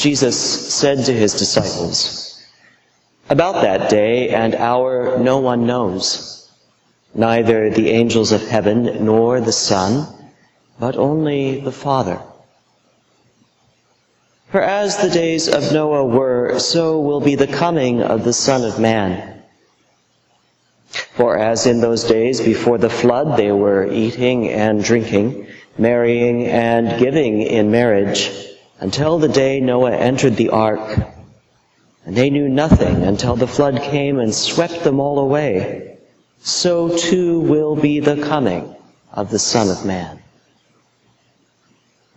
Jesus said to his disciples, "About that day and hour no one knows, neither the angels of heaven nor the Son, but only the Father. For as the days of Noah were, so will be the coming of the Son of Man. For as in those days before the flood they were eating and drinking, marrying and giving in marriage, until the day Noah entered the ark, and they knew nothing until the flood came and swept them all away, so too will be the coming of the Son of Man.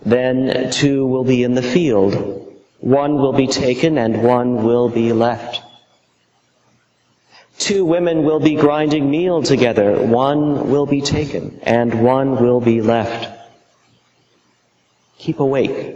Then two will be in the field, one will be taken and one will be left. 2 women will be grinding meal together, one will be taken and one will be left. Keep awake,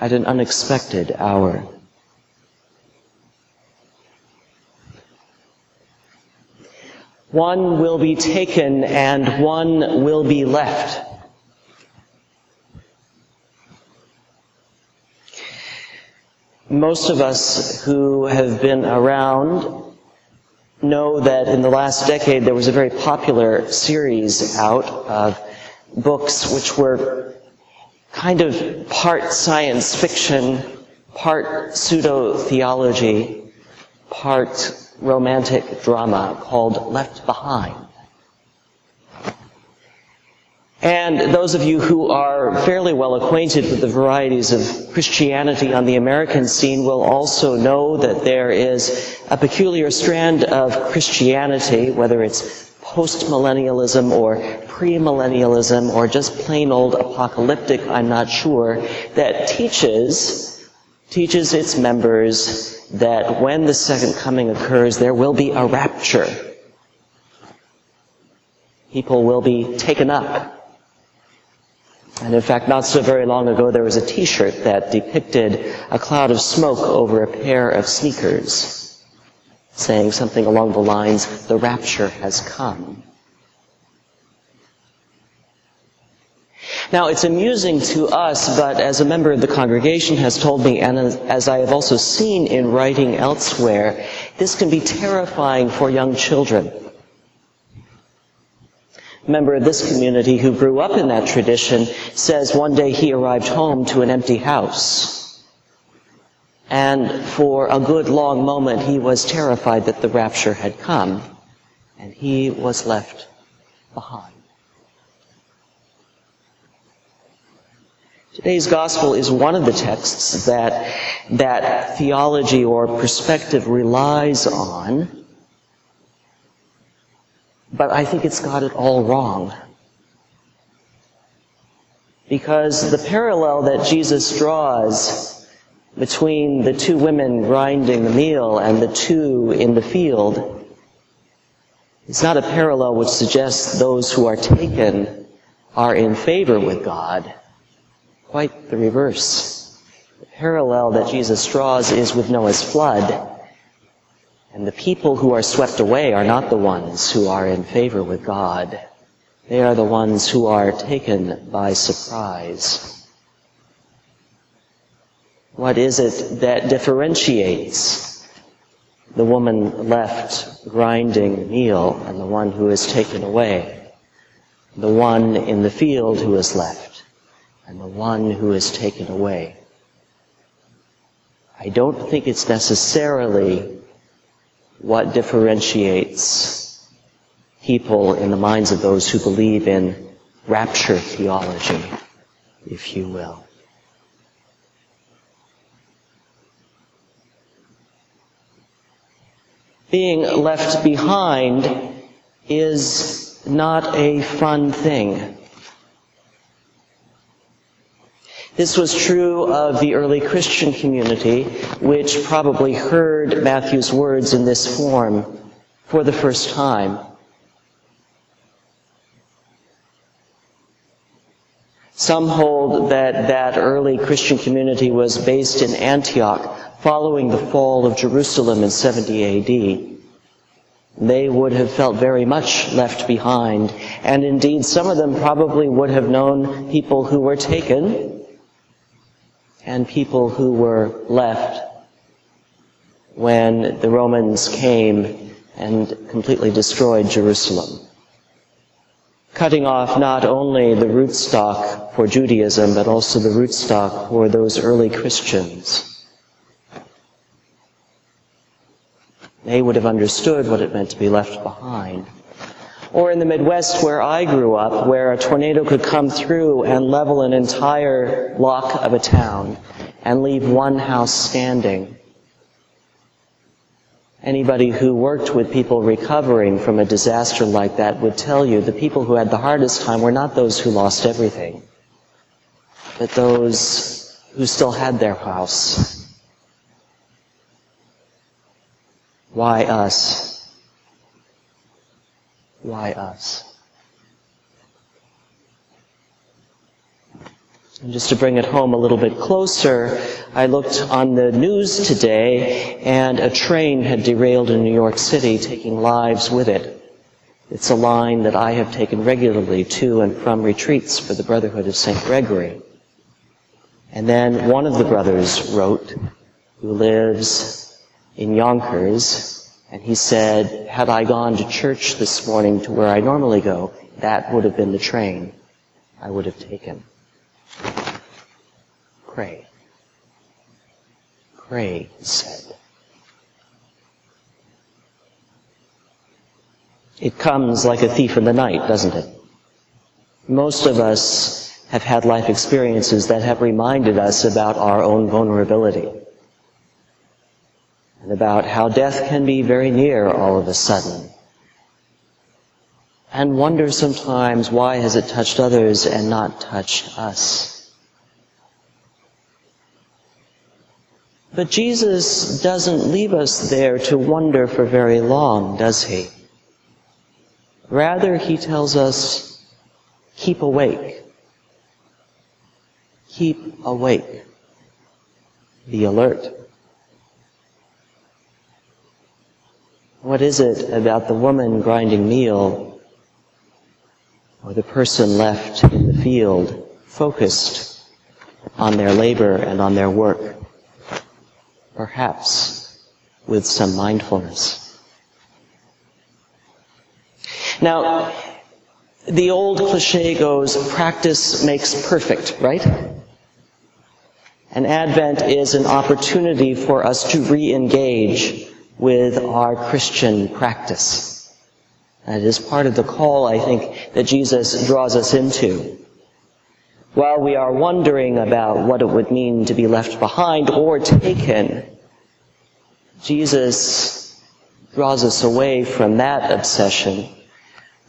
at an unexpected hour." One will be taken and one will be left. Most of us who have been around know that in the last decade there was a very popular series out of books which were kind of part science fiction, part pseudo-theology, part romantic drama called Left Behind. And those of you who are fairly well acquainted with the varieties of Christianity on the American scene will also know that there is a peculiar strand of Christianity, whether it's post-millennialism or premillennialism or just plain old apocalyptic, I'm not sure, that teaches its members that when the second coming occurs, there will be a rapture. People will be taken up. And in fact, not so very long ago, there was a T-shirt that depicted a cloud of smoke over a pair of sneakers, saying something along the lines, "The rapture has come." Now, it's amusing to us, but as a member of the congregation has told me, and as I have also seen in writing elsewhere, this can be terrifying for young children. A member of this community who grew up in that tradition says one day he arrived home to an empty house, and for a good long moment he was terrified that the rapture had come, and he was left behind. Today's gospel is one of the texts that theology or perspective relies on, but I think it's got it all wrong. Because the parallel that Jesus draws between the 2 women grinding the meal and the 2 in the field is not a parallel which suggests those who are taken are in favor with God. Quite the reverse. The parallel that Jesus draws is with Noah's flood, and the people who are swept away are not the ones who are in favor with God. They are the ones who are taken by surprise. What is it that differentiates the woman left grinding meal and the one who is taken away? The one in the field who is left and the one who is taken away. I don't think it's necessarily what differentiates people in the minds of those who believe in rapture theology, if you will. Being left behind is not a fun thing. This was true of the early Christian community, which probably heard Matthew's words in this form for the first time. Some hold that early Christian community was based in Antioch following the fall of Jerusalem in 70 AD. They would have felt very much left behind, and indeed some of them probably would have known people who were taken and people who were left when the Romans came and completely destroyed Jerusalem, cutting off not only the rootstock for Judaism, but also the rootstock for those early Christians. They would have understood what it meant to be left behind. Or in the Midwest, where I grew up, where a tornado could come through and level an entire block of a town and leave one house standing. Anybody who worked with people recovering from a disaster like that would tell you the people who had the hardest time were not those who lost everything, but those who still had their house. Why us? Why us? And just to bring it home a little bit closer, I looked on the news today, and a train had derailed in New York City, taking lives with it. It's a line that I have taken regularly to and from retreats for the Brotherhood of St. Gregory. And then one of the brothers wrote, who lives in Yonkers, and he said, "Had I gone to church this morning to where I normally go, that would have been the train I would have taken." Pray. Pray, he said. It comes like a thief in the night, doesn't it? Most of us have had life experiences that have reminded us about our own vulnerability and about how death can be very near all of a sudden. And wonder sometimes, why has it touched others and not touched us? But Jesus doesn't leave us there to wonder for very long, does he? Rather, he tells us, keep awake. Keep awake. Be alert. What is it about the woman grinding meal or the person left in the field focused on their labor and on their work? Perhaps with some mindfulness. Now, the old cliché goes, practice makes perfect, right? And Advent is an opportunity for us to re-engage with our Christian practice. That is part of the call, I think, that Jesus draws us into. While we are wondering about what it would mean to be left behind or taken, Jesus draws us away from that obsession,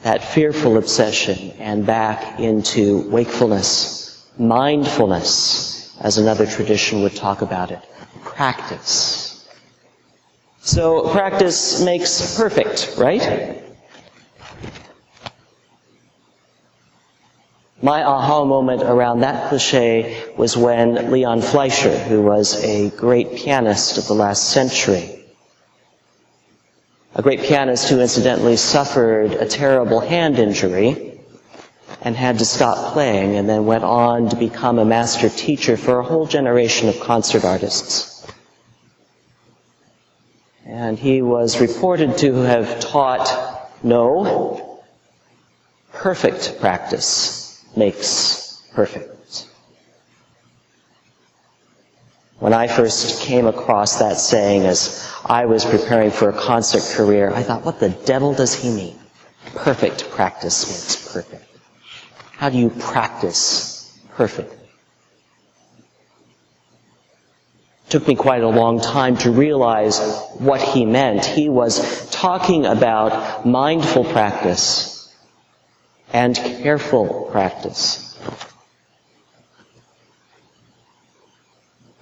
that fearful obsession, and back into wakefulness, mindfulness, as another tradition would talk about it, practice. So practice makes perfect, right? My aha moment around that cliché was when Leon Fleischer, who was a great pianist of the last century, a great pianist who incidentally suffered a terrible hand injury and had to stop playing, and then went on to become a master teacher for a whole generation of concert artists. And he was reported to have taught, no, perfect practice makes perfect. When I first came across that saying as I was preparing for a concert career, I thought, what the devil does he mean? Perfect practice makes perfect. How do you practice perfectly? It took me quite a long time to realize what he meant. He was talking about mindful practice and careful practice.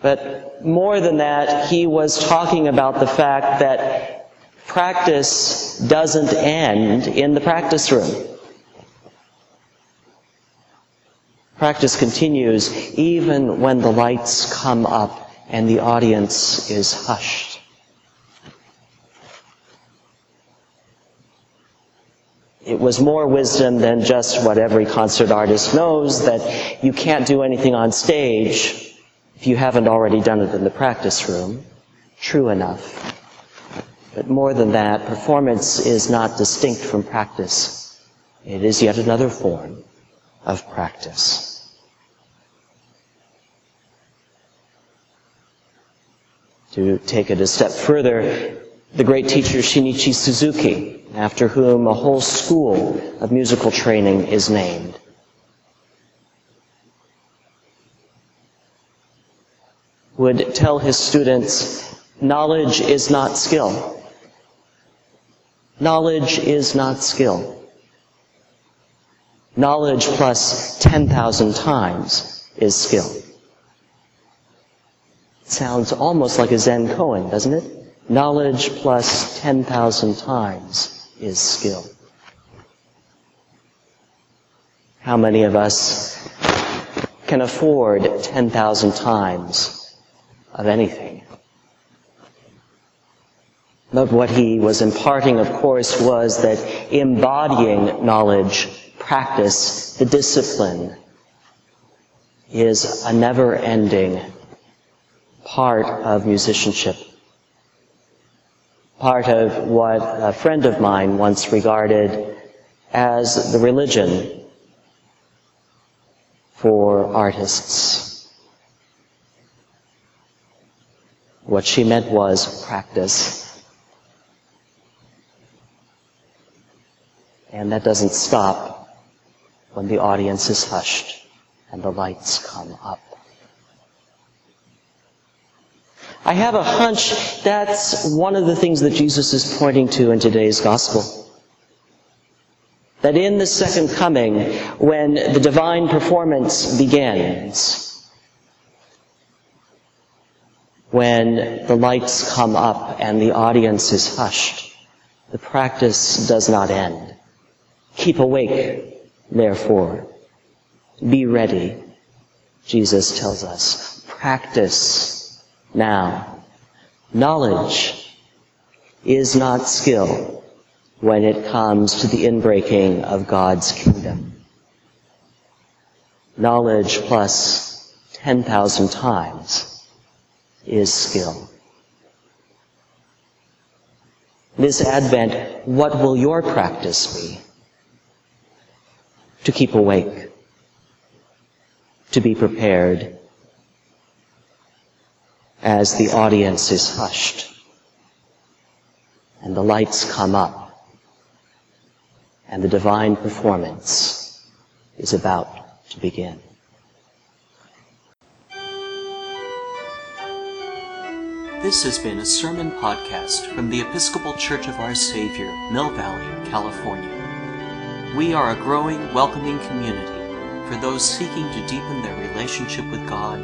But more than that, he was talking about the fact that practice doesn't end in the practice room. Practice continues even when the lights come up and the audience is hushed. It was more wisdom than just what every concert artist knows, that you can't do anything on stage if you haven't already done it in the practice room. True enough. But more than that, performance is not distinct from practice. It is yet another form of practice. To take it a step further, the great teacher Shinichi Suzuki, after whom a whole school of musical training is named. Would tell his students, knowledge is not skill. Knowledge is not skill. Knowledge plus 10,000 times is skill. It sounds almost like a Zen koan, doesn't it? Knowledge plus 10,000 times is skill. How many of us can afford 10,000 times of anything? But what he was imparting, of course, was that embodying knowledge, practice, the discipline, is a never-ending part of musicianship. Part of what a friend of mine once regarded as the religion for artists. What she meant was practice. And that doesn't stop when the audience is hushed and the lights come up. I have a hunch that's one of the things that Jesus is pointing to in today's gospel. That in the second coming, when the divine performance begins, when the lights come up and the audience is hushed, the practice does not end. Keep awake, therefore. Be ready, Jesus tells us. Practice. Now, knowledge is not skill when it comes to the inbreaking of God's kingdom. Knowledge plus 10,000 times is skill. This Advent, what will your practice be? To keep awake, to be prepared, as the audience is hushed and the lights come up and the divine performance is about to begin. This has been a sermon podcast from the Episcopal Church of Our Savior, Mill Valley, California. We are a growing, welcoming community for those seeking to deepen their relationship with God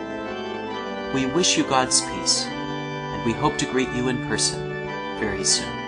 We wish you God's peace, and we hope to greet you in person very soon.